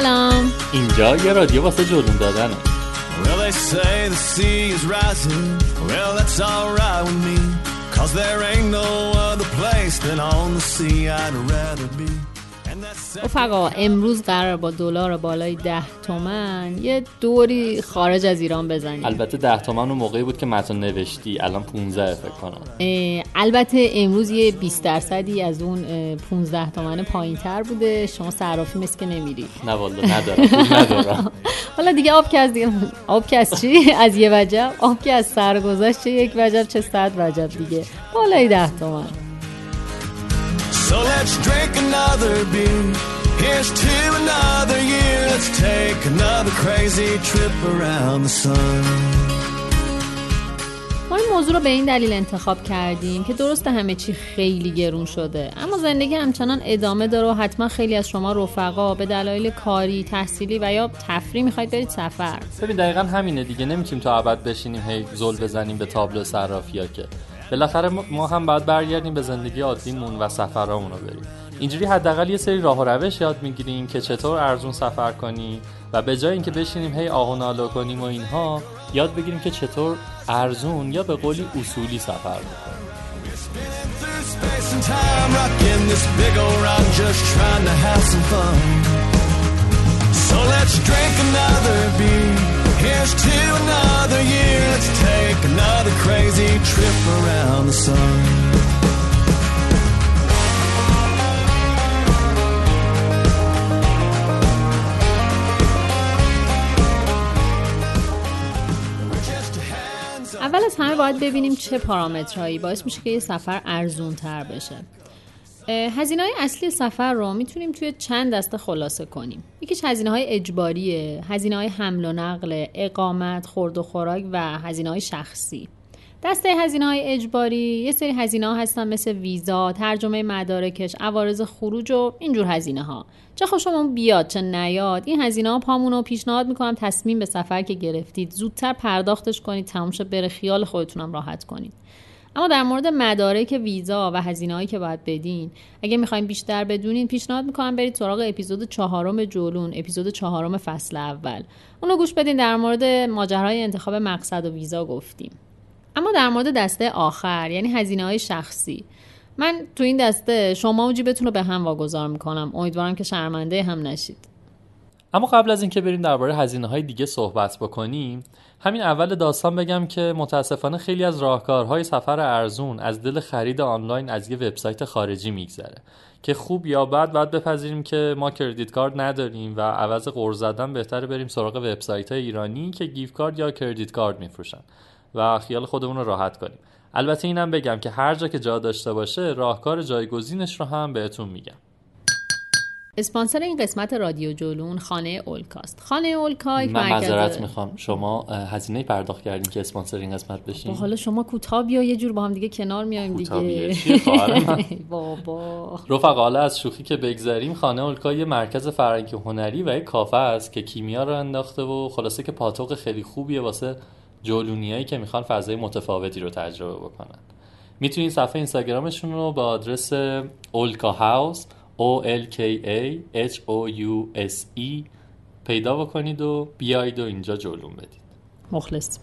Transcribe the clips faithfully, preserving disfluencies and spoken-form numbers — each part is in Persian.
سلام، اینجا یه رادیو واسه جلوم دادنه. Well, they say the sea is rising. Well, that's all right with me. Cause there ain't no other place than on the sea I'd rather be. رفقا، امروز قرار با دلار بالای ده تومن یه دوری خارج از ایران بزنیم. البته ده تومن اون موقعی بود که متن نوشتی، الان پانزده فکر کنم. البته امروز یه بیست درصدی از اون پانزده تومن پایین‌تر بوده. شما صرافی مثل که نمیری. نه والله ندارم، ندارم. حالا دیگه آب که از دیگه آب که از چی؟ از یه وجب، آب که از سر گذشت، چه یک وجب چه صد وجب دیگه. بالای ده تومن. So let's drink another beer. Here's to another year. Let's take another crazy trip around the sun. ما این موضوع رو به این دلیل انتخاب کردیم که درسته همه چی خیلی گرون شده، اما زندگی همچنان ادامه داره و حتما خیلی از شما رفقا به دلایل کاری، تحصیلی و یا تفریح میخواید برید سفر. ببین دقیقاً همینه دیگه، نمیتونیم تا ابد بشینیم هی زل بزنیم به تابلو صرافی‌ها که بالاخره ما هم باید برگردیم به زندگی عادیمون و سفرامون رو بریم. اینجوری حداقل یه سری راه و روش یاد میگیریم که چطور ارزون سفر کنیم و به جای اینکه بشینیم هی آه و ناله کنیم و اینها، یاد بگیریم که چطور ارزون یا به قولی اصولی سفر بکنیم. So let's drink another beer. Here's to another year. Let's take another crazy trip around the sun. اول از همه باید ببینیم چه پارامترهایی باعث میشه که یه سفر ارزان‌تر بشه. هزینه‌های اصلی سفر رو میتونیم توی چند دسته خلاصه کنیم. یکیش هزینه‌های اجباریه، هزینه‌های حمل و نقل، اقامت، خورد و خوراک و هزینه‌های شخصی. دسته هزینه‌های اجباری یه سری هزینه‌ها هستن مثل ویزا، ترجمه مدارکش، عوارض خروج و اینجور هزینه‌ها. چه خوشمون بیاد چه نیاد، این هزینه‌ها پامون رو پیشنهاد می‌کنم تصمیم به سفر که گرفتید زودتر پرداختش کنید، تموم شه بره، خیال خودتونم راحت کنید. اما در مورد مدارک، ویزا و هزینه‌هایی که باید بدین، اگه می‌خواید بیشتر بدونین پیشنهاد می‌کنم برید سراغ اپیزود چهارم جولون، اپیزود چهارم فصل اول. اون رو گوش بدین، در مورد ماجرای انتخاب مقصد و ویزا گفتیم. اما در مورد دسته آخر یعنی هزینه‌های شخصی، من تو این دسته شما و جیبتون رو به هم واگذار می‌کنم. امیدوارم که شرمنده هم نشید. اما قبل از اینکه بریم درباره هزینه‌های دیگه صحبت بکنیم، همین اول داستان بگم که متاسفانه خیلی از راهکارهای سفر ارزون از دل خرید آنلاین از یه وبسایت خارجی میگذره که خوب یا بد باید بپذیریم که ما کردیت کارت نداریم و عوض قرض زدن بهتره بریم سراغ وبسایت‌های ایرانی که گیف کارت یا کردیت کارت میفروشن و خیال خودمون رو راحت کنیم. البته اینم بگم که هر جا که جا داشته باشه راهکار جایگزینش رو هم بهتون میگم. اسپانسر این قسمت رادیو جولون خانه اولکاست. خانه اولکا یک مرکز. من معذرت میخوام، شما هزینه پرداخت کردین که اسپانسر این قسمت بشین. حالا شما کوتاه بیا یه جور با هم دیگه کنار میایم دیگه. بابا رفقا، حالا از شوخی که بگذریم، خانه اولکا یه مرکز فرهنگی هنری و یه کافه است که کیمیا رو انداخته و خلاصه که پاتوق خیلی خوبیه واسه جولونیایی که میخوان فضای متفاوتی رو تجربه بکنن. میتونید صفحه اینستاگرامشون رو با آدرس اولکا هاوس O L K A H O U S E پیدا بکنید و بیایید و اینجا جولون بدید. مخلص.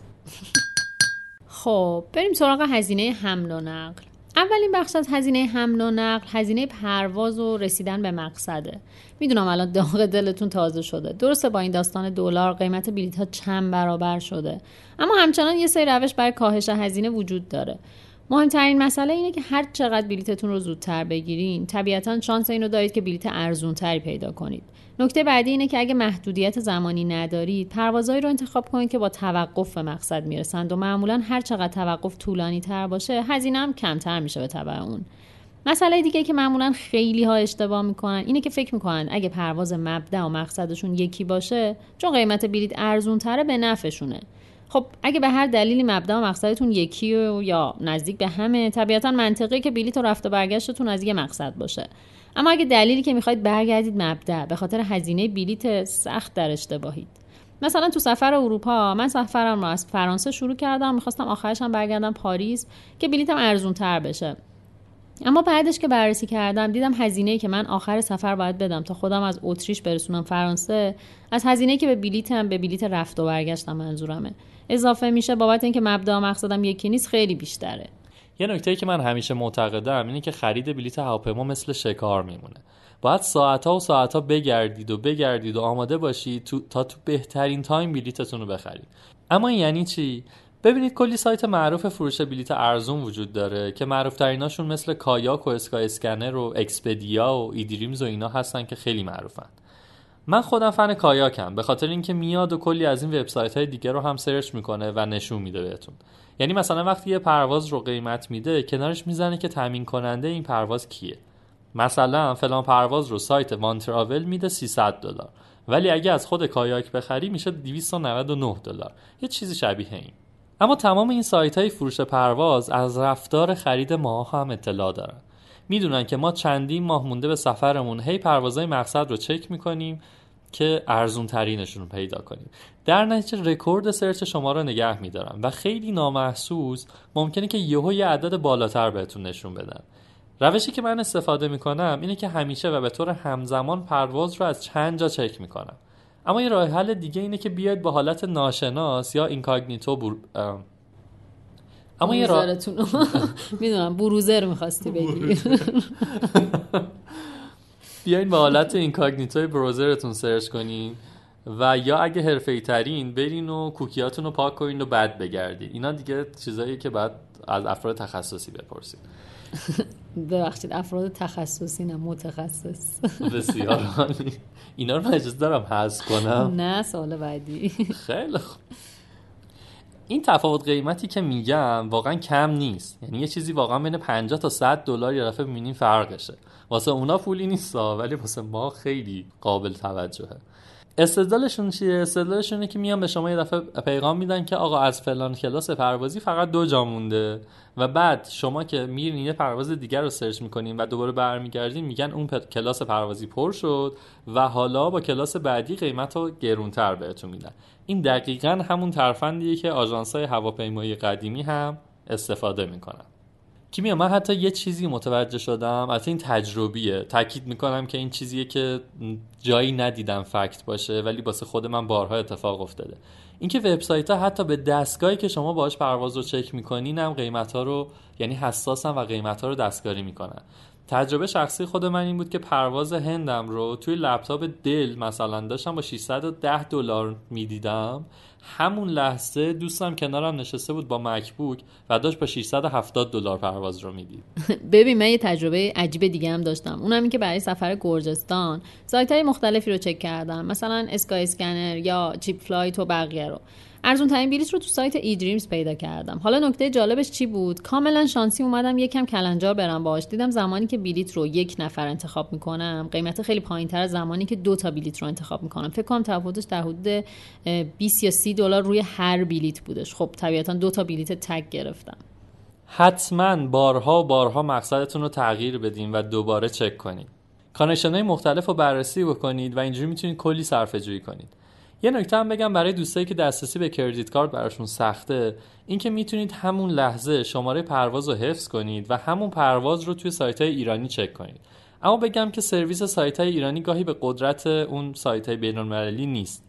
خب بریم سراغ هزینه حمل و نقل. اولین بخش از هزینه حمل و نقل، هزینه پرواز و رسیدن به مقصده. میدونم الان داغ دلتون تازه شده. درسته با این داستان دلار قیمت بلیط ها چند برابر شده، اما همچنان یه سری روش برای کاهش هزینه وجود داره. مهمترین مسئله اینه که هر چقدر بلیطتون رو زودتر بگیرین، طبیعتاً شانس اینو دارید که بلیط ارزان‌تری پیدا کنید. نکته بعدی اینه که اگه محدودیت زمانی ندارید، پروازهایی رو انتخاب کنید که با توقف به مقصد میرسند و معمولاً هر چقدر توقف طولانی‌تر باشه، هزینه هم کمتر میشه به تبع اون. مسئله دیگه که معمولاً خیلی ها اشتباه میکنن اینه که فکر میکنن اگه پرواز مبدا و مقصدشون یکی باشه، چون قیمت بلیط ارزان‌تره به نفعشونه. خب اگه به هر دلیلی مبدا و مقصدتون یکی و یا نزدیک به همه، طبیعتا منطقیه که بلیط و رفت و برگشتتون از یه مقصد باشه. اما اگه دلیلی که میخواید برگردید مبدا به خاطر هزینه بلیط، سخت در اشتباهید. مثلا تو سفر اروپا، من سفرم رو از فرانسه شروع کردم، میخواستم آخرش هم برگردم پاریس که بلیطم ارزون تر بشه. اما بعدش که بررسی کردم دیدم هزینه‌ای که من آخر سفر باید بدم تا خودم از اتریش برسونم فرانسه، از هزینه‌ای که به بلیطم به بلیط رفت و برگشتم منظورمه اضافه میشه بابت اینکه مبدا و مقصدم یکی نیست، خیلی بیشتره. یه نکته‌ای که من همیشه معتقدم اینه که خرید بلیط هواپیما مثل شکار میمونه. باید ساعت‌ها و ساعت‌ها بگردید و بگردید و آماده باشید تو... تا تو بهترین تایم بلیطتون رو بخرید. اما این یعنی چی؟ ببینید کلی سایت معروف فروش بلیط ارزون وجود داره که معروف‌تریناشون مثل کایاک و اسکای اسکنر و اکسپدیا و ایدریمز و اینا هستن که خیلی معروفن. من خودم فن کایاکم به خاطر اینکه میاد و کلی از این وبسایت‌های دیگه رو هم سرچ میکنه و نشون میده بهتون. یعنی مثلا وقتی یه پرواز رو قیمت میده، کنارش میزنه که تامین کننده این پرواز کیه. مثلا فلان پرواز رو سایت وان تراول میده سیصد دلار، ولی اگه از خود کایاک بخری میشه دویست و نود و نه دلار، یه چیزی شبیه این. اما تمام این سایت‌های فروش پرواز از رفتار خرید ما هم اطلاع دارن. میدونن که ما چندین ماه مونده به سفرمون هی پروازهای مقصد رو چک میکنیم که ارزون ترینشون رو پیدا کنیم. در نتیجه رکورد سرچ شما رو نگه میدارن و خیلی نامحسوس ممکنه که یهو یه عدد بالاتر بهتون نشون بدن. روشی که من استفاده میکنم اینه که همیشه و به طور همزمان پرواز رو از چند جا چک میکنم. اما یه راه حل دیگه اینه که بیاید با حالت ناشناس یا اینکاگنیتو بر... اما یه راه میدونم بروزر می‌خواستی بگی. بیاین با حالت اینکاگنیتوی بروزرتون سرچ کنین و یا اگه حرفه‌ای‌ترین برین و کوکیاتون رو پاک کنین و بعد بگردین. اینا دیگه چیزاییه که بعد از افراد تخصصی بپرسید. ببخشید افراد تخصصی، نه متخصص. بسیار عالی. اینا رو اجازه دارم حذف کنم؟ نه، سوال بعدی. خیلی خوب. این تفاوت قیمتی که میگم واقعا کم نیست. یعنی یه چیزی واقعا بین پنجاه تا صد دلار یه دفعه می‌بینین فرقشه. واسه اونا پولی نیستا، ولی واسه ما خیلی قابل توجهه. استدلالشون چیه؟ استدلالشون اینه که میان به شما یه دفعه پیغام میدن که آقا از فلان کلاس پروازی فقط دو جا مونده و بعد شما که میرین یه پرواز دیگر رو سرچ میکنین و دوباره برمیگردین میگن اون پر... کلاس پروازی پر شد و حالا با کلاس بعدی قیمتو گرونتر بهتون میدن. این دقیقاً همون ترفندیه که آژانس‌های هواپیمایی قدیمی هم استفاده میکنن. کیمیا، من حتی یه چیزی متوجه شدم، البته این تجربیه، تاکید میکنم که این چیزیه که جایی ندیدم فکت باشه ولی واسه خود من بارها اتفاق افتاده، اینکه وبسایت‌ها حتی به دستگاهی که شما باهاش پرواز رو چک میکنین هم قیمت‌ها رو، یعنی حساسن و قیمت‌ها رو دستکاری میکنن. تجربه شخصی خود من این بود که پرواز هندم رو توی لپتاپ دل مثلا داشتم با ششصد و ده دلار میدیدم، همون لحظه دوستم کنارم نشسته بود با مکبوک و داشت با ششصد و هفتاد دلار پرواز رو میدید. ببین، من یه تجربه عجیب دیگه هم داشتم، اونم این که برای سفر گرجستان سایت‌های مختلفی رو چک کردم، مثلا اسکای اسکنر یا چیپ فلایت و بقیه رو. ارزون ترین بلیط رو تو سایت ایدریمز پیدا کردم. حالا نکته جالبش چی بود؟ کاملا شانسی اومدم یکم کلنجار برم باهاش. دیدم زمانی که بلیط رو یک نفر انتخاب میکنم، قیمت خیلی پایین‌تر از زمانی که دو تا بلیط رو انتخاب میکنم. فکر کنم تفاوتش در حدود بیست یا سی دلار روی هر بلیط بودش. خب طبیعتاً دو تا بلیط تگ گرفتم. حتماً بارها بارها مقصدتون رو تغییر بدین و دوباره چک کنید. کانکشن‌های مختلفو بررسی بکنید و اینجوری میتونید کلی صرفه‌جویی کنید. یه نکته هم بگم برای دوستایی که دسترسی به کردیت کارت براشون سخته، این که میتونید همون لحظه شماره پرواز رو حفظ کنید و همون پرواز رو توی سایت‌های ایرانی چک کنید. اما بگم که سرویس سایت‌های ایرانی گاهی به قدرت اون سایت‌های بین‌المللی نیست،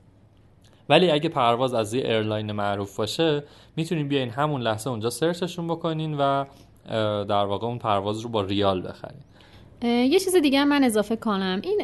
ولی اگه پرواز از یه ایرلاین معروف باشه میتونید بیاین همون لحظه اونجا سرچشون بکنین و در واقع اون پرواز رو با ریال بخرید. یه چیز دیگه من اضافه کنم، این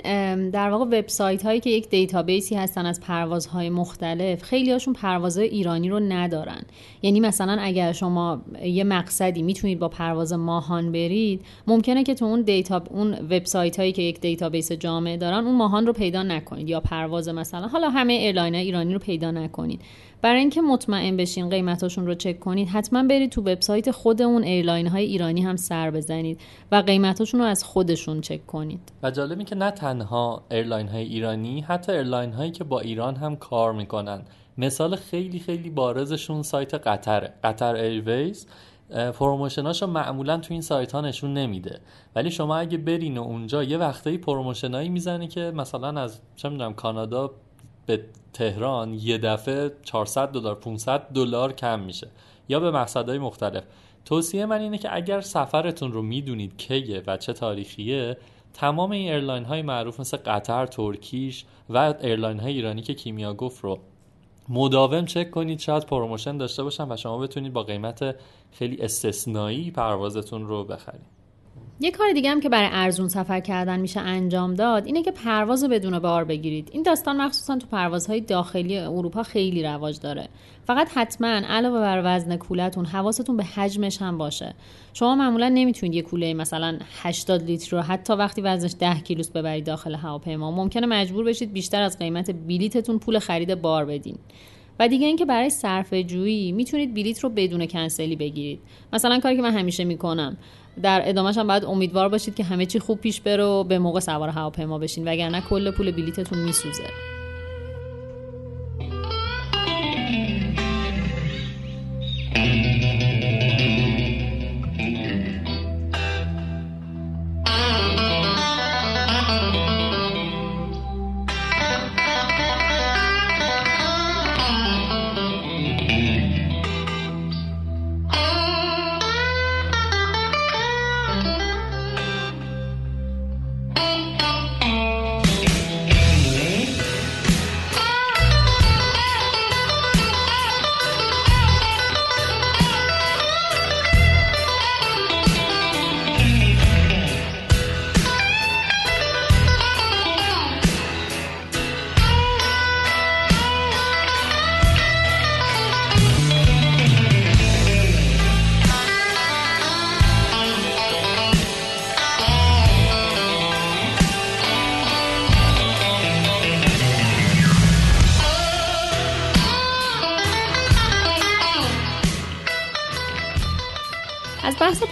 در واقع وبسایت هایی که یک دیتابیسی هستن از پروازهای مختلف، خیلی هاشون پروازهای ایرانی رو ندارن. یعنی مثلا اگر شما یه مقصدی میتونید با پرواز ماهان برید، ممکنه که تو اون دیتا اون وبسایت هایی که یک دیتابیس جامع دارن اون ماهان رو پیدا نکنید، یا پرواز مثلا حالا همه ایرلاین ایرانی رو پیدا نکنید. برای اینکه مطمئن بشین قیمتاشون رو چک کنید، حتما برید تو وبسایت خود اون ایرلاین های ایرانی هم سر بزنید و قیمتاشون رو از خودشون چک کنید. و جالب این که نه تنها ایرلاین های ایرانی، حتی ایرلاین هایی که با ایران هم کار میکنن. مثال خیلی خیلی بارزشون سایت قطره. قطر ایرویز پروموشناشو معمولا تو این سایت ها نشون نمیده، ولی شما اگه برین و اونجا یه وقتایی پروموشنایی میزنه که مثلا از چه میدونم کانادا به تهران یه دفعه چهارصد دلار پانصد دلار کم میشه، یا به مقصدهای مختلف. توصیه من اینه که اگر سفرتون رو میدونید کیه و چه تاریخیه، تمام این ایرلاین های معروف مثل قطر، ترکیش و ایرلاین های ایرانی که کیمیا گفت رو مداوم چک کنید، شاید پروموشن داشته باشن و شما بتونید با قیمت خیلی استثنایی پروازتون رو بخرید. یه کار دیگه هم که برای ارزون سفر کردن میشه انجام داد اینه که پرواز بدون بار بگیرید. این داستان مخصوصا تو پروازهای داخلی اروپا خیلی رواج داره. فقط حتما علاوه بر وزن کوله‌تون حواستون به حجمش هم باشه. شما معمولا نمیتونید یه کوله مثلا هشتاد لیتر رو حتی وقتی وزنش ده کیلوست ببرید داخل هواپیما. ممکنه مجبور بشید بیشتر از قیمت بلیتتون پول خرید بار بدین. و دیگه اینکه برای صرفه جویی میتونید بلیت رو بدون کنسلی بگیرید. مثلا کاری که من همیشه میکنم. در ادامهش هم باید امیدوار باشید که همه چی خوب پیش بره و به موقع سوار هواپیما بشین، وگرنه کل پول بلیتتون میسوزه.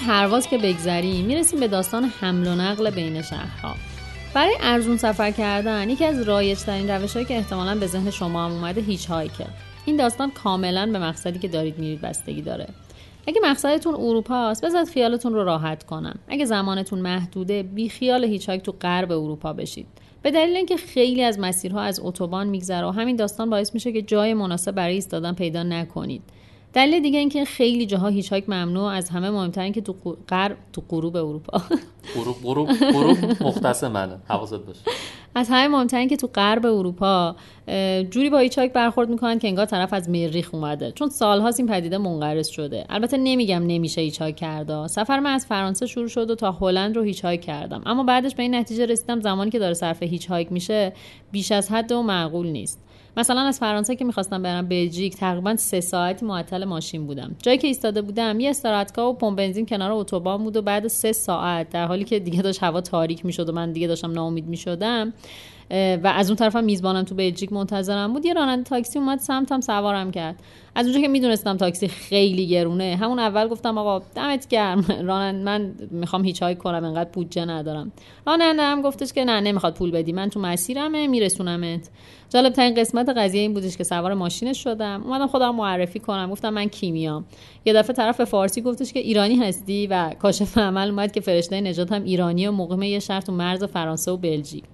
پرواز که بگذریم میرسیم به داستان حمل و نقل بین شهرها. برای ارزون سفر کردن یکی از رایج‌ترین روش‌هایی که احتمالاً به ذهن شما هم اومده هیچ هایکه. این داستان کاملاً به مقصدی که دارید میرید بستگی داره. اگه مقصدتون اروپا است، بذارید خیالتون رو راحت کنم. اگه زمانتون محدوده، بی خیال هیچ هایک تو غرب اروپا بشید. به دلیل اینکه خیلی از مسیرها از اتوبان میگذره و همین داستان باعث میشه که جای مناسب برای ایستادن پیدا نکنید. دلیل دیگه این که خیلی جاها هیچ هایک ممنوع، از همه مهمتر این که تو غرب تو غروب اروپا غروب غروب غروب مختص منه، حواست باشه. از همه مهمتر این که تو غرب اروپا جوری با هیچ هایک برخورد میکنن که انگار طرف از مریخ اومده، چون سالهاست این پدیده منقرض شده. البته نمیگم نمیشه هیچ هایک کرد. سفر من از فرانسه شروع شد و تا هلند رو هیچ هایک کردم، اما بعدش به این نتیجه رسیدم زمانی که داره صرف هیچ هایک میشه بیش از حد و معقول نیست. مثلا از فرانسه که میخواستم برم بلژیک تقریبا سه ساعتی معطل ماشین بودم. جایی که ایستاده بودم یه استراحتگاه و پمپ بنزین کنار اتوبان بود و بعد سه ساعت، در حالی که دیگه داشت هوا تاریک میشد و من دیگه داشتم ناامید میشدم و از اون طرفم میزبانم تو بلژیک منتظرم بود، یه راننده تاکسی اومد سمتم سوارم کرد. از اونجا که میدونستم تاکسی خیلی گرونه، همون اول گفتم آقا دمت گرم راننده، من میخوام هیچ هایک کنم، انقدر بودجه ندارم. راننده هم گفتش که نه نمیخواد پول بدی، من تو مسیرمه میرسونمت. جالب ترین قسمت قضیه این بودش که سوار ماشینش شدم، اومدم خودم معرفی کنم، گفتم من کیمیام. یه دفعه طرف فارسی گفتش که ایرانی هستی و کاشف عمل اومد که فرشته نجات هم ایرانی و مقیم یه شهر تو مرز فرانسه و بلژیک.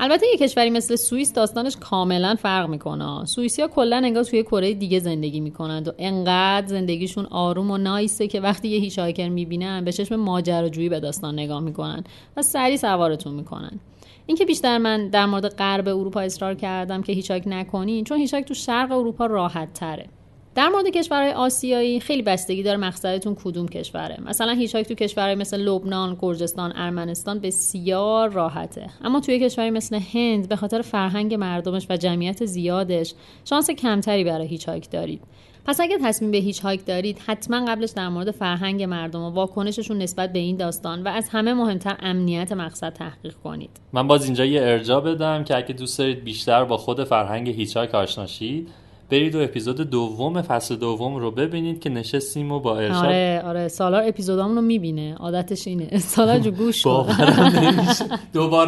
البته یه کشوری مثل سوئیس داستانش کاملا فرق میکنه. سوئیسی‌ها کلا انگار توی کره دیگه زندگی میکنند و انقدر زندگیشون آروم و نایسه که وقتی یه هیچ هایکر میبینن به چشم ماجراجویی به داستان نگاه میکنن و سریع سوارتون میکنن. اینکه بیشتر من در مورد غرب اروپا اصرار کردم که هیچ هایک نکنین، چون هیچ هایک تو شرق اروپا راحت تره. در مورد کشورهای آسیایی خیلی بستگی داره مقصدتون کدوم کشوره. مثلا هیچ‌هایک تو کشورهای مثل لبنان، گرجستان، ارمنستان بسیار راحته. اما توی کشوری مثل هند به خاطر فرهنگ مردمش و جمعیت زیادش شانس کمتری برای هیچ‌هایک دارید. پس اگه تصمیم به هیچ‌هایک دارید حتما قبلش در مورد فرهنگ مردم و واکنششون نسبت به این داستان و از همه مهمتر امنیت مقصد تحقیق کنید. من باز اینجا یه ارجاع بدم که اگه دوست دارید بیشتر با خود فرهنگ هیچ‌هایک آشنا شید، برید و اپیزود دوم فصل دوم رو ببینید که نشستیم و با ارشاد. آره آره سالار اپیزودامون رو میبینه، عادتش اینه. سالار جو گوش دوباره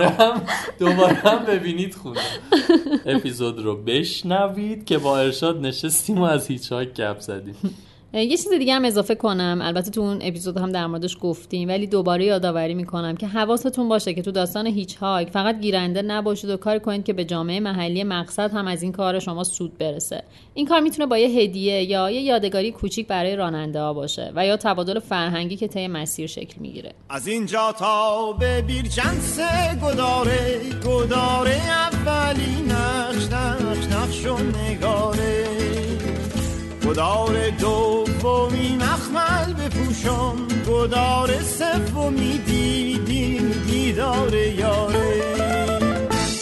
هم دوباره هم ببینید، خود اپیزود رو بشنوید که با ارشاد نشستیم و از هیچ‌هایک گپ زدیم. یه چیز دیگه هم اضافه کنم، البته تو اون اپیزود هم در موردش گفتیم ولی دوباره یادآوری میکنم که حواستون باشه که تو داستان هیچ هایک فقط گیرنده نباشید و کاری کنید که به جامعه محلی مقصد هم از این کار شما سود برسه. این کار میتونه با یه هدیه یا یه یادگاری کوچیک برای راننده ها باشه و یا تبادل فرهنگی که طی مسیر شکل میگیره. از اینجا تا به بیرجنس گداره گداره اولی نقش نقش نقش و نگاره گدار دومی مخمل بپوشم گدار سومی دیدی دیدار یاره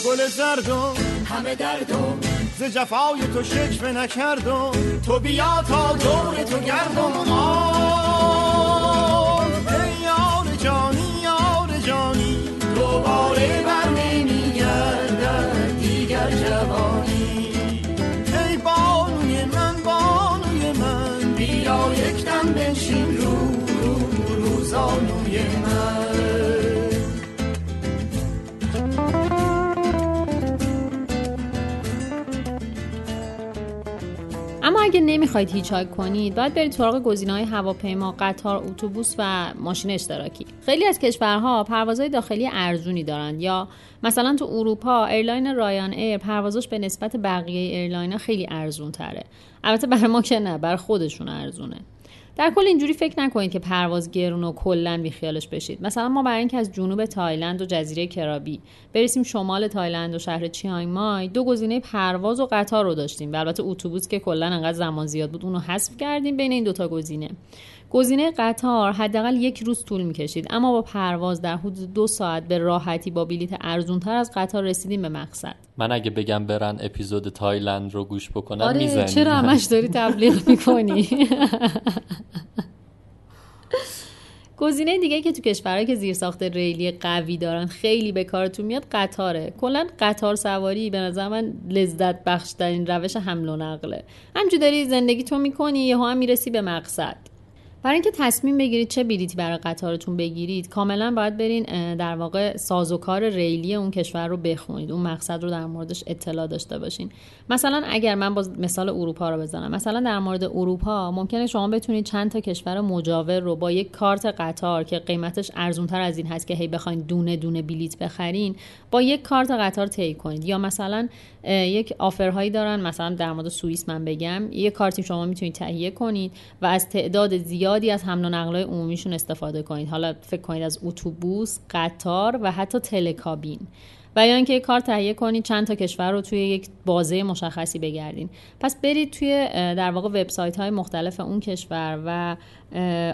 گل زردم همه دردم ز جفای تو شکوه نکردم تو بیا تا دور تو گردم آه ای یار جانی یار جانی دوباره بر نمیگردد دیگر جوانی ای بانوی من بانوی من بیا یک دم بنشین رو رو روزانوی من. اما اگه نمیخواید هیچ هایک کنید باید برید سراغ گزینه‌های هواپیما، قطار، اتوبوس و ماشین اشتراکی. خیلی از کشورها پروازهای داخلی ارزونی دارند، یا مثلا تو اروپا ایرلاین رایان ایر پروازش به نسبت بقیه ایرلاین‌ها خیلی ارزون تره. البته برای ما که نه، برای خودشون ارزونه. در کل اینجوری فکر نکنید که پرواز گرون و کلا بی خیالش بشید. مثلا ما برای اینکه از جنوب تایلند و جزیره کرابی برسیم شمال تایلند و شهر چیانگ مای دو گزینه پرواز و قطار رو داشتیم و البته اتوبوس که کلا انقدر زمان زیاد بود اون رو حذف کردیم. بین این دوتا گزینه گزینه قطار حداقل یک روز طول می‌کشید، اما با پرواز در حدود دو ساعت به راحتی با بلیت ارزان‌تر از قطار رسیدیم به مقصد. من اگه بگم برن اپیزود تایلند رو گوش بکنن آره، میزنی. چرا همش داری تبلیغ می‌کنی؟ گزینه دیگه که تو کشورهایی که زیرساخت ریلی قوی دارن خیلی به کارتون میاد قطاره. کلا قطار سواری به نظر من لذت بخش‌ترین روش حمل و نقله. همینجوری داری زندگیتو می‌کنی یهو هم میرسی به مقصد. برای اینکه تصمیم بگیرید چه بلیتی برای قطارتون بگیرید کاملا باید برین در واقع سازوکار ریلی اون کشور رو بخونید، اون مقصد رو در موردش اطلاع داشته باشین. مثلا اگر من باز مثال اروپا رو بزنم، مثلا در مورد اروپا ممکنه شما بتونید چند تا کشور مجاور رو با یک کارت قطار که قیمتش ارزان‌تر از این هست که هی بخواین دونه دونه بلیت بخرین با یک کارت قطار طی کنید، یا مثلا یک آفرهایی دارن. مثلا در مورد سوئیس من بگم یک کارتی شما میتونید تهیه کنید و از تعداد زیاد دی از حمل و نقل‌های عمومیشون استفاده کنید. حالا فکر کنید از اتوبوس، قطار و حتی تلکابین، و یا اینکه یک کار تهیه کنید چند تا کشور رو توی یک بازه مشخصی بگردین. پس برید توی در واقع وبسایت‌های مختلف اون کشور و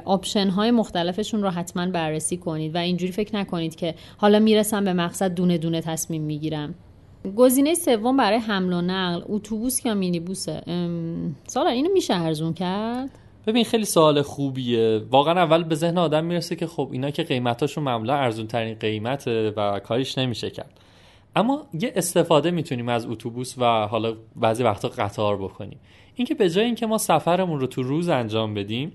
آپشن‌های مختلفشون رو حتما بررسی کنید و اینجوری فکر نکنید که حالا میرسم به مقصد دونه دونه تصمیم میگیرم. گزینه سوم برای حمل و نقل اتوبوس یا مینیبوسه. سالا اینو میشه ارزون کرد؟ ببین خیلی سوال خوبیه. واقعا اول به ذهن آدم میرسه که خب اینا که قیمتاشون معمولا ارزون ترین قیمته و کاریش نمیشه کرد. اما یه استفاده میتونیم از اتوبوس و حالا بعضی وقتا قطار بکنیم. اینکه به جای اینکه ما سفرمون رو تو روز انجام بدیم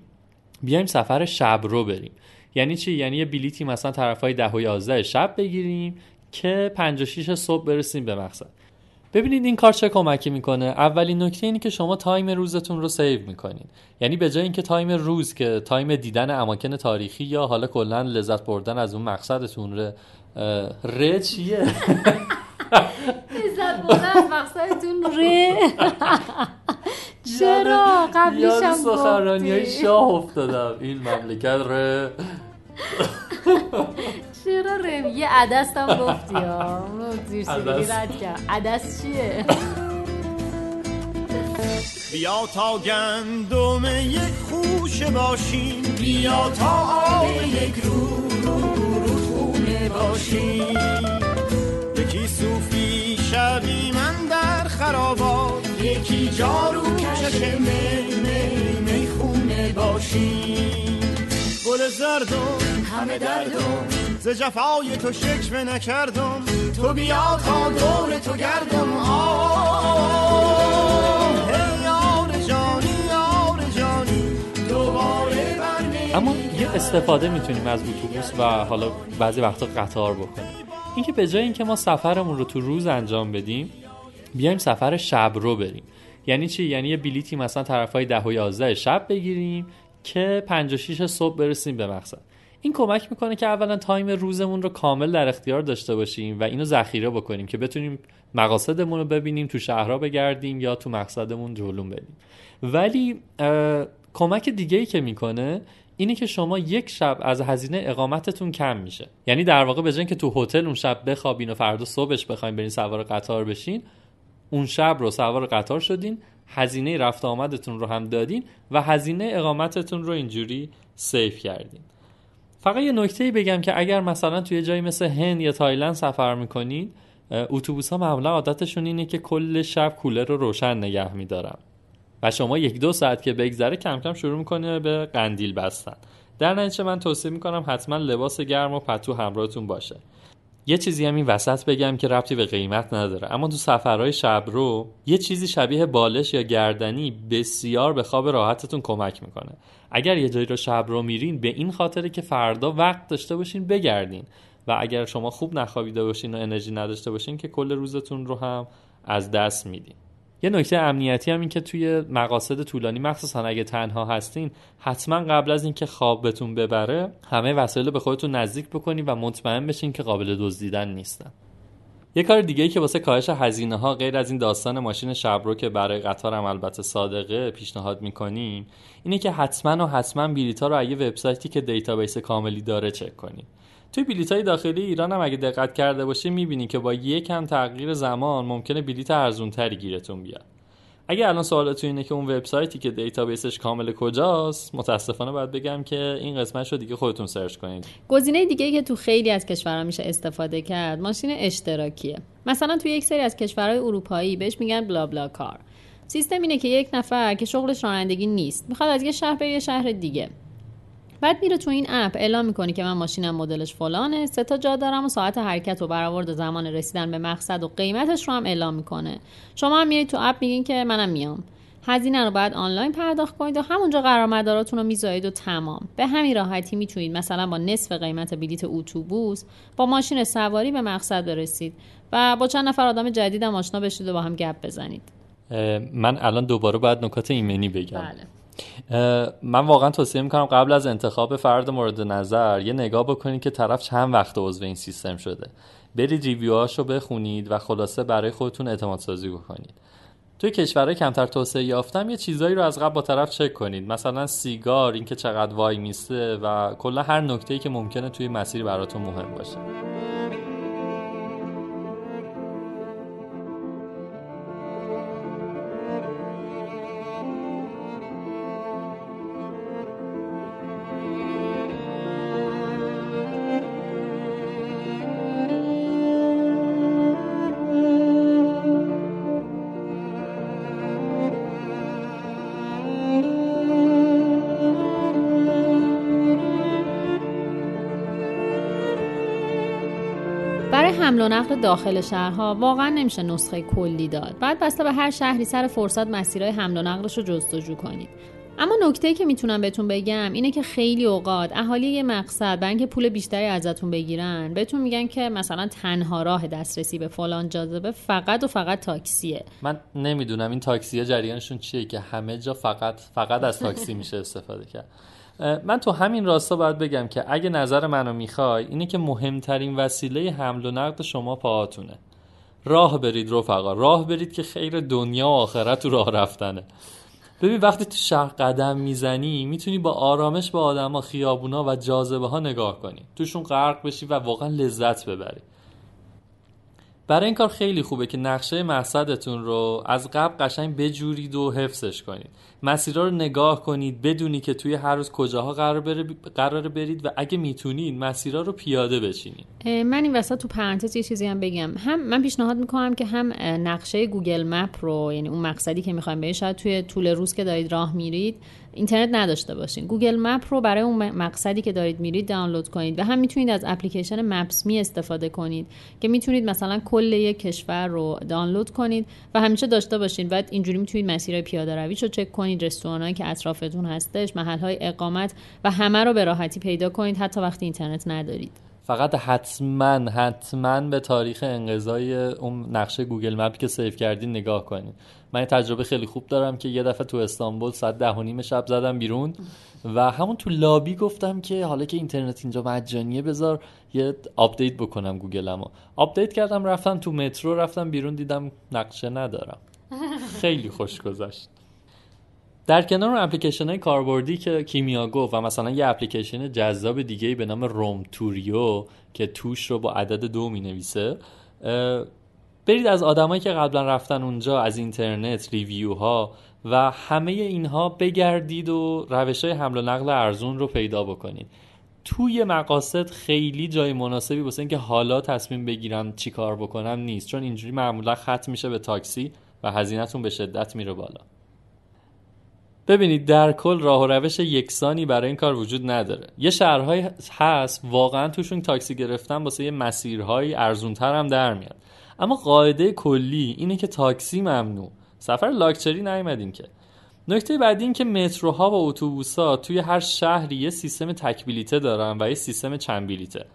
بیایم سفر شب رو بریم. یعنی چی؟ یعنی یه بلیتی مثلا طرفای ده و یازده شب بگیریم که پنج و شش صبح برسیم به مقصد. ببینید این کار چه کمکی میکنه. اولین نکته اینه که شما تایم روزتون رو سیو میکنید. یعنی به جای اینکه تایم روز که تایم دیدن اماکن تاریخی یا حالا کلا لذت بردن از اون مقصدتون ره ره چیه؟ لذت بردن از مقصدتون ره چرا؟ قبلیش هم گفتی. یاد سخنرانی‌های شاه افتادم. این مملکت ره چرا رم یه عدس هم گفتی ها اونو زیر سیگی رد کرد. عدس چیه؟ بیا تا گندم یک خوشه باشیم، بیا تا آب یک رو رودخونه باشیم. یکی صوفی شبی من در خرابات، یکی جارو کش می می می خونه باشیم. گل زردم همه دردم ز جفای تو شکوه نکردم، تو بیا تا دور تو گردم. آه یار جانی یار جانی دوباره بر می. اما یه استفاده میتونیم از اتوبوس و حالا بعضی وقتا قطار بکنیم، اینکه به جای اینکه ما سفرمون رو تو روز انجام بدیم بیایم سفر شب رو بریم. یعنی چی؟ یعنی یه بلیتی مثلا طرفای ده و یازده شب بگیریم که پنج و شش صبح برسیم به مقصد. این کمک میکنه که اولا تایم روزمون رو کامل در اختیار داشته باشیم و اینو ذخیره بکنیم که بتونیم مقاصدمون رو ببینیم، تو شهرها بگردیم یا تو مقصدمون جلوم بریم. ولی کمک دیگه‌ای که میکنه اینه که شما یک شب از هزینه اقامتتون کم میشه. یعنی در واقع به جای اینکه تو هتل اون شب بخوابین و فردا صبحش بخواید برین سوار قطار بشین، اون شب رو سوار قطار شدین، هزینه رفت آمدتون رو هم دادین و هزینه اقامتتون رو اینجوری سیف کردین. فقط یه نکته‌ای بگم که اگر مثلا توی جایی مثل هند یا تایلند سفر میکنین، اتوبوس‌ها معمولا عادتشون اینه که کل شب کولر رو روشن نگه می‌دارن و شما یک دو ساعت که بگذره کم کم شروع میکنه به قندیل بستن. در نتیجه من توصیه میکنم حتما لباس گرم و پتو همراهتون باشه. یه چیزی هم این وسط بگم که ربطی به قیمت نداره، اما تو سفرهای شب رو یه چیزی شبیه بالش یا گردنی بسیار به خواب راحتتون کمک میکنه. اگر یه جایی رو شب رو میرین به این خاطره که فردا وقت داشته باشین بگردین و اگر شما خوب نخوابیده باشین و انرژی نداشته باشین که کل روزتون رو هم از دست میدین. یه نکته امنیتی هم این که توی مقاصد طولانی مخصوصا اگه تنها هستین حتما قبل از اینکه خواب بهتون ببره همه وسایل به خودتون نزدیک بکنین و مطمئن بشین که قابل دزدیدن نیستن. یه کار دیگه‌ای که واسه کاهش هزینه ها غیر از این داستان ماشین شبرو که برای قطار هم البته صادقه پیشنهاد می‌کنیم اینه که حتما و حتما بلیط‌ها رو از یه وبسایتی که دیتابیس کاملی داره چک کنین. توی بلیط‌های داخلی ایران هم اگه دقت کرده باشین می‌بینین که با یکم تغییر زمان ممکنه بلیط ارزان‌تری گیرتون بیاد. اگه الان سوالتون اینه که اون وبسایتی که دیتابیسش کامل کجاست، متأسفانه باید بگم که این قسمتشو دیگه خودتون سرچ کنید. گزینه دیگه‌ای که تو خیلی از کشورها میشه استفاده کرد ماشین اشتراکیه. مثلا تو یک سری از کشورهای اروپایی بهش میگن بلا بلا کار. سیستم اینه که یک نفر که شغلش رانندگی نیست میخواد از یه شهر به یه شهر دیگه، بعد میره تو این اپ اعلام میکنه که من ماشینم مدلش فلانه، سه تا جا دارم و ساعت حرکت و برآورد زمان رسیدن به مقصد و قیمتش رو هم اعلام میکنه. شما هم میرید تو اپ میگین که منم میام، هزینه رو باید آنلاین پرداخت کنید و همونجا قرارمداراتون رو میذارید و تمام. به همین راحتی میتونید مثلا با نصف قیمت بلیت اتوبوس با ماشین سواری به مقصد برسید و با چند نفر آدم جدیدم آشنا بشید و با هم گپ بزنید. من الان دوباره باید نکات ایمنی بگم. بله. من واقعا توصیه میکنم قبل از انتخاب فرد مورد نظر یه نگاه بکنید که طرف چند وقت عضو این سیستم شده، برید ریویوهاشو بخونید و خلاصه برای خودتون اعتماد سازی بکنید. توی کشورهای کمتر توسعه یافتم یه چیزایی رو از قبل با طرف چک کنید، مثلا سیگار، اینکه چقدر وای میسته و کلا هر نکته‌ای که ممکنه توی مسیر براتون مهم باشه. حمل و نقل داخل شهرها واقعا نمیشه نسخه کلی داد. بعد بسته به هر شهری سر فرصت مسیرهای حمل و نقلش رو جستجو کنید. اما نکته‌ای که میتونم بهتون بگم اینه که خیلی اوقات اهالی یه مقصد برای اینکه پول بیشتری ازتون بگیرن بهتون میگن که مثلا تنها راه دسترسی به فلان جاذبه فقط و فقط تاکسیه. من نمیدونم این تاکسی‌ها جریانشون چیه که همه جا فقط فقط از تاکسی میشه استفاده کرد. من تو همین راستا باید بگم که اگه نظر منو میخوای اینه که مهمترین وسیله حمل و نقل شما پاهاتونه. راه برید رفقا، راه برید که خیر دنیا و آخرت تو راه رفتنه. ببین وقتی تو شهر قدم میزنی میتونی با آرامش به آدما، خیابونا و جاذبه ها نگاه کنی، توشون غرق بشی و واقعا لذت ببری. برای این کار خیلی خوبه که نقشه مقصدتون رو از قبل قشنگ بجورید و حفظش کنید. مسیرها رو نگاه کنید، بدونی که توی هر روز کجاها قرار بره قرار برید و اگه میتونید مسیرها رو پیاده بچینید. من این وسط تو پرانتز یه چیزی هم بگم. هم من پیشنهاد میکنم که هم نقشه گوگل مپ رو، یعنی اون مقصدی که میخوایم برید، شاید توی طول روز که دارید راه میرید اینترنت نداشته باشین، گوگل مپ رو برای اون مقصدی که دارید میرید دانلود کنید و هم میتونید از اپلیکیشن مپس می استفاده کنید که میتونید مثلا کل یک کشور رو دانلود کنید و همیشه داشته باشین. بعد اینجوری میتونید مسیرهای پیاده رویش رو چک کنید، رستورانایی که اطرافتون هستش، محل‌های اقامت و همه رو به راحتی پیدا کنید حتی وقتی اینترنت ندارید. فقط حتما حتما به تاریخ انقضای اون نقشه گوگل مپ که سیو کردین نگاه کنید. من تجربه خیلی خوب دارم که یه دفعه تو استانبول ساعت ده و نیم شب زدم بیرون و همون تو لابی گفتم که حالا که اینترنت اینجا مجانیه بذار یه آپدیت بکنم گوگلمو. آپدیت کردم، رفتم تو مترو، رفتم بیرون، دیدم نقشه ندارم. خیلی خوش گذشت. در کنار اون اپلیکیشن‌های کاربردی که کیمیا گفت و مثلا یه اپلیکیشن جذاب دیگه‌ای به نام روم توریو که توش رو با عدد دو می‌نویسه، برید از آدمایی که قبلا رفتن اونجا، از اینترنت، ریویوها و همه اینها بگردید و روش‌های حمل و نقل ارزون رو پیدا بکنید. توی مقاصد خیلی جای مناسبی واسه اینکه حالا تصمیم بگیرم چیکار بکنم نیست، چون اینجوری معمولا ختم میشه به تاکسی و هزینه‌تون به شدت میره بالا. ببینید در کل راه و روش یکسانی برای این کار وجود نداره. یه شهرهایی هست واقعا توشون تاکسی گرفتن واسه یه مسیرهای ارزونتر هم در میاد، اما قاعده کلی اینه که تاکسی ممنوع، سفر لاکچری نیومدین که. نکته بعدی این که متروها و اتوبوس‌ها توی هر شهری یه سیستم تک بلیته دارن و یه سیستم چند بلیته.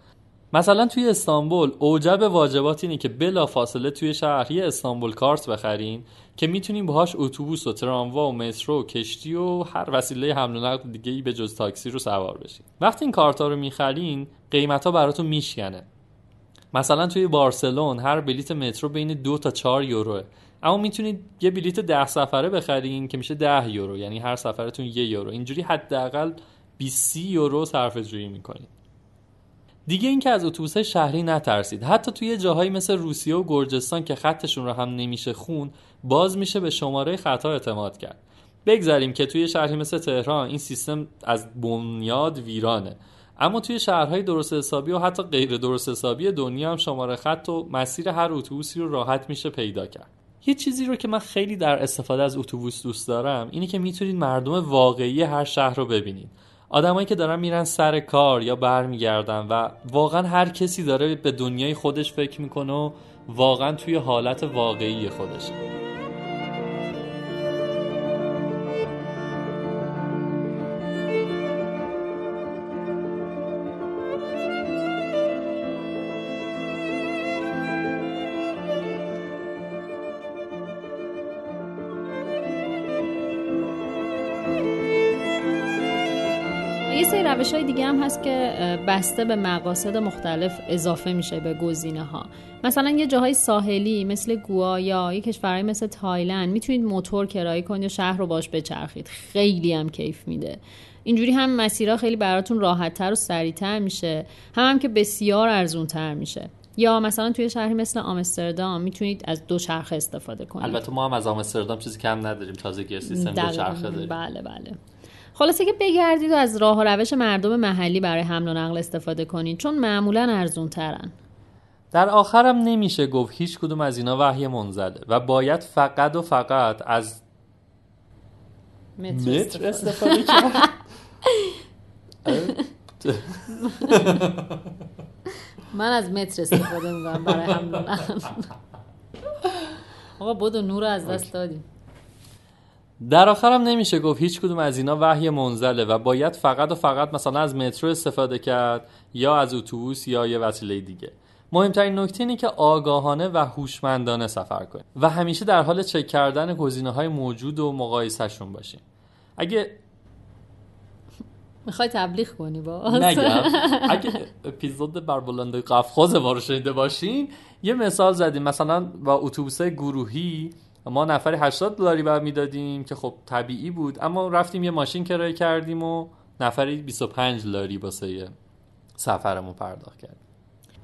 مثلا توی استانبول اوجب واجبات اینه که بلا فاصله توی شهری استانبول کارت بخرین که میتونین باهاش اتوبوس و تراموا و مترو، کشتی و هر وسیله حمل و نقل دیگه‌ای به جز تاکسی رو سوار بشین. وقتی این کارت‌ها رو می‌خرین قیمتا براتون میشکنه. مثلا توی بارسلون هر بلیت مترو بین دو تا چهار یوروه، اما میتونید یه بلیت ده سفره بخرین که میشه ده یورو، یعنی هر سفرتون یک یورو. اینجوری حداقل بیست یورو صرفه‌جویی می‌کنید. دیگه اینکه از اتوبوس‌های شهری نترسید. حتی توی جاهایی مثل روسیه و گرجستان که خطشون رو هم نمیشه خون، باز میشه به شماره خطا اعتماد کرد. بگذاریم که توی شهری مثل تهران این سیستم از بنیاد ویرانه، اما توی شهرهای درست حسابی و حتی غیر درست حسابی دنیا هم شماره خط و مسیر هر اتوبوسی رو راحت میشه پیدا کرد. یه چیزی رو که من خیلی در استفاده از اتوبوس دوست دارم اینه که میتونید مردم واقعی هر شهر رو ببینید. آدمایی که دارن میرن سر کار یا برمیگردن و واقعا هر کسی داره به دنیای خودش فکر میکنه و واقعا توی حالت واقعی خودشه. روش‌های دیگه هم هست که بسته به مقاصد مختلف اضافه میشه به گزینه‌ها. مثلا یه جاهای ساحلی مثل گوا یا یه کشورهای مثل تایلند میتونید موتور کرایه کنید و شهر رو باش بچرخید. خیلی هم کیف میده. اینجوری هم مسیرها خیلی براتون راحت‌تر و سریع‌تر میشه، هم, هم که بسیار ارزون‌تر میشه. یا مثلا توی شهری مثل آمستردام میتونید از دو چرخه استفاده کنید. البته ما هم از آمستردام چیزی کم نداریم، تازه گیر سیستم دو چرخه داریم. بله بله. خلاصه که بگردید و از راه و روش مردم محلی برای حمل و نقل استفاده کنید، چون معمولاً ارزون ترن. در آخرم نمیشه گفت هیچ کدوم از اینا وحی منزله و باید فقط و فقط از متر استفاده کنید. من از متر استفاده می‌کنم برای حمل و نقل. آقا بدو نور از دست دادیم. در آخرم نمیشه گفت هیچ کدوم از اینا وحی منزله و باید فقط و فقط مثلا از مترو استفاده کرد یا از اتوبوس یا یه وسیله دیگه. مهمترین نکته اینه که آگاهانه و هوشمندانه سفر کنید و همیشه در حال چک کردن گزینه‌های موجود و مقایسه‌شون باشین. اگه میخوای تبلیغ کنی باز نگم، اگه اپیزود بر بلندی قفقاز وارو شده باشین، یه مثال زدیم مثلا با اتوبوس‌های گروهی ما نفری هشتاد دلاری بر میدادیم که خب طبیعی بود، اما رفتیم یه ماشین کرایه کردیم و نفری بیست و پنج دلاری واسه سفرمون پرداخت کردیم.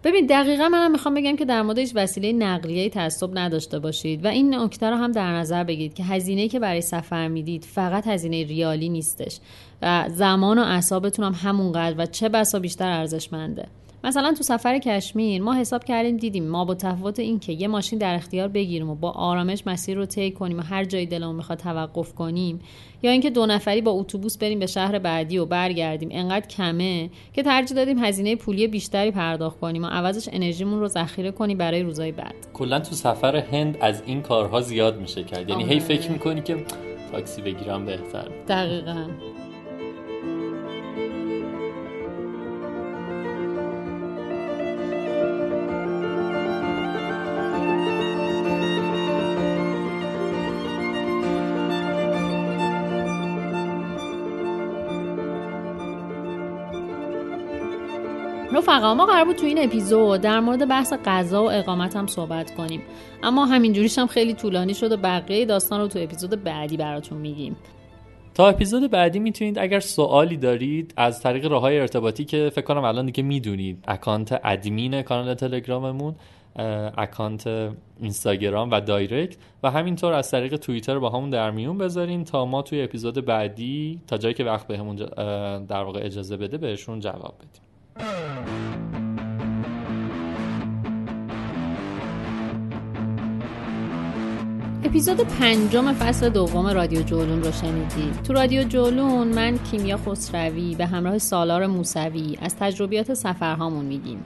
ببین دقیقاً منم میخوام بگم که در مورد هیچ وسیله نقلیه‌ای تعصب نداشته باشید و این نکته رو هم در نظر بگیرید که هزینه‌ای که برای سفر میدید فقط هزینه ریالی نیستش و زمان و اعصابتون هم همونقدر و چه بسا بیشتر ارزشمنده. مثلا تو سفر کشمیر ما حساب کردیم دیدیم ما با تفاوت این که یه ماشین در اختیار بگیریم و با آرامش مسیر رو طی کنیم و هر جای دلمون میخواد توقف کنیم یا اینکه دو نفری با اتوبوس بریم به شهر بعدی و برگردیم انقدر کمه که ترجیح دادیم هزینه پولی بیشتری پرداخت کنیم و عوضش انرژیمون رو ذخیره کنیم برای روزهای بعد. کلا تو سفر هند از این کارها زیاد میشه کرد، یعنی هی فکر می‌کنی که تاکسی بگیرم بهتره. دقیقاً. رفقا ما قرار بود تو این اپیزود در مورد بحث غذا و اقامت هم صحبت کنیم، اما همینجوریش هم خیلی طولانی شد و بقیه داستان رو تو اپیزود بعدی براتون میگیم. تا اپیزود بعدی میتونید اگر سوالی دارید از طریق راه‌های ارتباطی که فکر کنم الان دیگه میدونید، اکانت ادمین کانال تلگراممون، اکانت اینستاگرام و دایرکت و همینطور از طریق توییتر با همون در میون بذارین تا ما توی اپیزود بعدی تا جایی که وقت بهمون در واقع اجازه بده بهشون جواب بدیم. اپیزود پنجم فصل دوم رادیو جولون رو شنیدید. تو رادیو جولون من کیمیا خسروی به همراه سالار موسوی از تجربیات سفرهامون میگیم.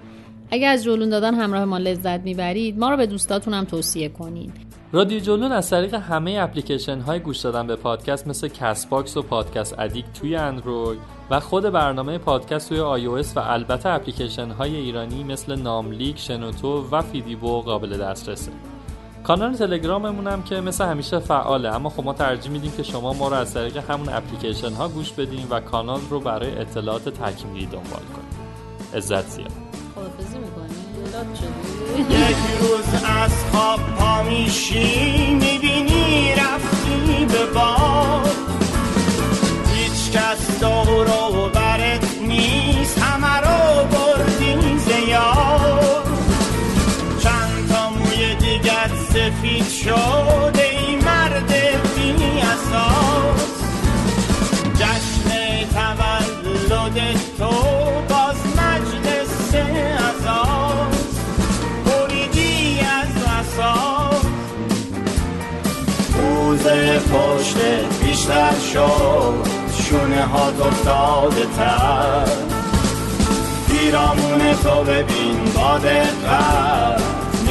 اگر از جولون دادن همراه ما لذت میبرید ما رو به دوستاتون هم توصیه کنین. رادیو جولون از طریق همه اپلیکیشن های گوش دادن به پادکست مثل کست باکس و پادکست ادیکت توی اندروید و خود برنامه پادکست توی آی او اس و البته اپلیکیشن های ایرانی مثل ناملیک، شنوتو و فیدیبو قابل دسترسه. کانال تلگراممون هم که مثل همیشه فعاله، اما خب ما ترجیح میدیم که شما ما رو از طریق همون اپلیکیشن ها گوش بدین و کانال رو برای اطلاعات تکمیلی دنبال کنید. عزت زیاد. خدافظی میکنی؟ یک روز از خواب پا میشی میبینی رفتی به بار، هیچ کس دور و برت نیست، همه رو بردی زیاد، چند تا موی دیگت سفید شده ای مرد بی اساس، جشن تولد تو باز از آس بریدی از اصاف، روز پشت بیشتر شد شونه ها دفتاده تر، پیرامون تو ببین با دقت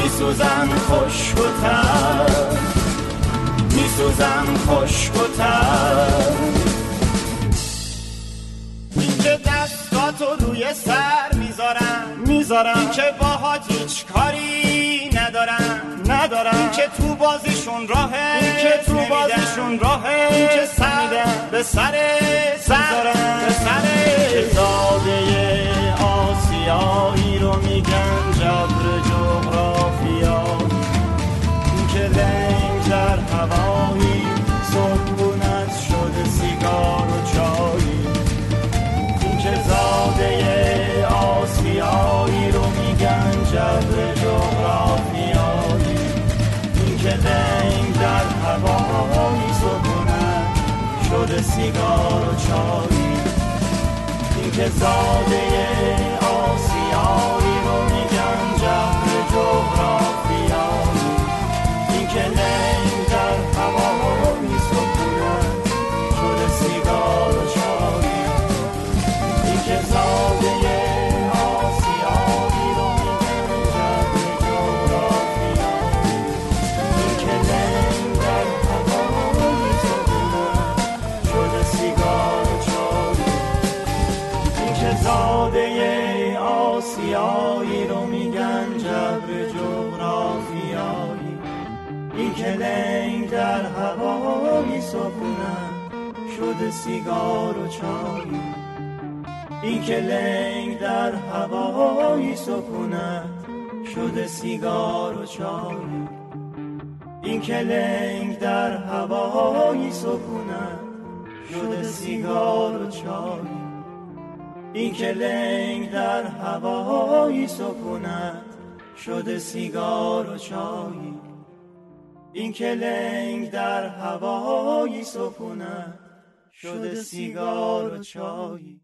میسوزن خشک و تر، میسوزن خشک و تر، اینجا دستاتو روی سر میذارم میذارم، این که باهات هیچ کاری ندارم ندارم، این که تو بازیشون راهه این که تو بازیشون راهه، این که سر میدم به سر میذارم به سر، این که زاده آسیایی رو میگن جبر جغرافیا، این که لنگ در هوایی صبحونت شده سیگار و چایی، این که زاده آسیایی رو میگن جبر جغرافیایی، این که دنگ در هوایی صبحونه شده سیگار و چایی، این که زاده آسیایی رو میگن جبر جغرافیایی، این که دنگ در هوایی صبحونه شده سیگار و چایی، این که زاده آسیایی رو میگن جبر جغرافیایی، این که لنگ در هوایی صبحونم شده سیگار و چایی، این که لنگ در هوایی صبحونم شده سیگار و چایی، این که لنگ در هوایی صبحونم شده سیگار و چایی. این که لنگ در هوایی سکونت شده سیگار و چایی، این که لنگ در هوایی سکونت شده سیگار و چایی.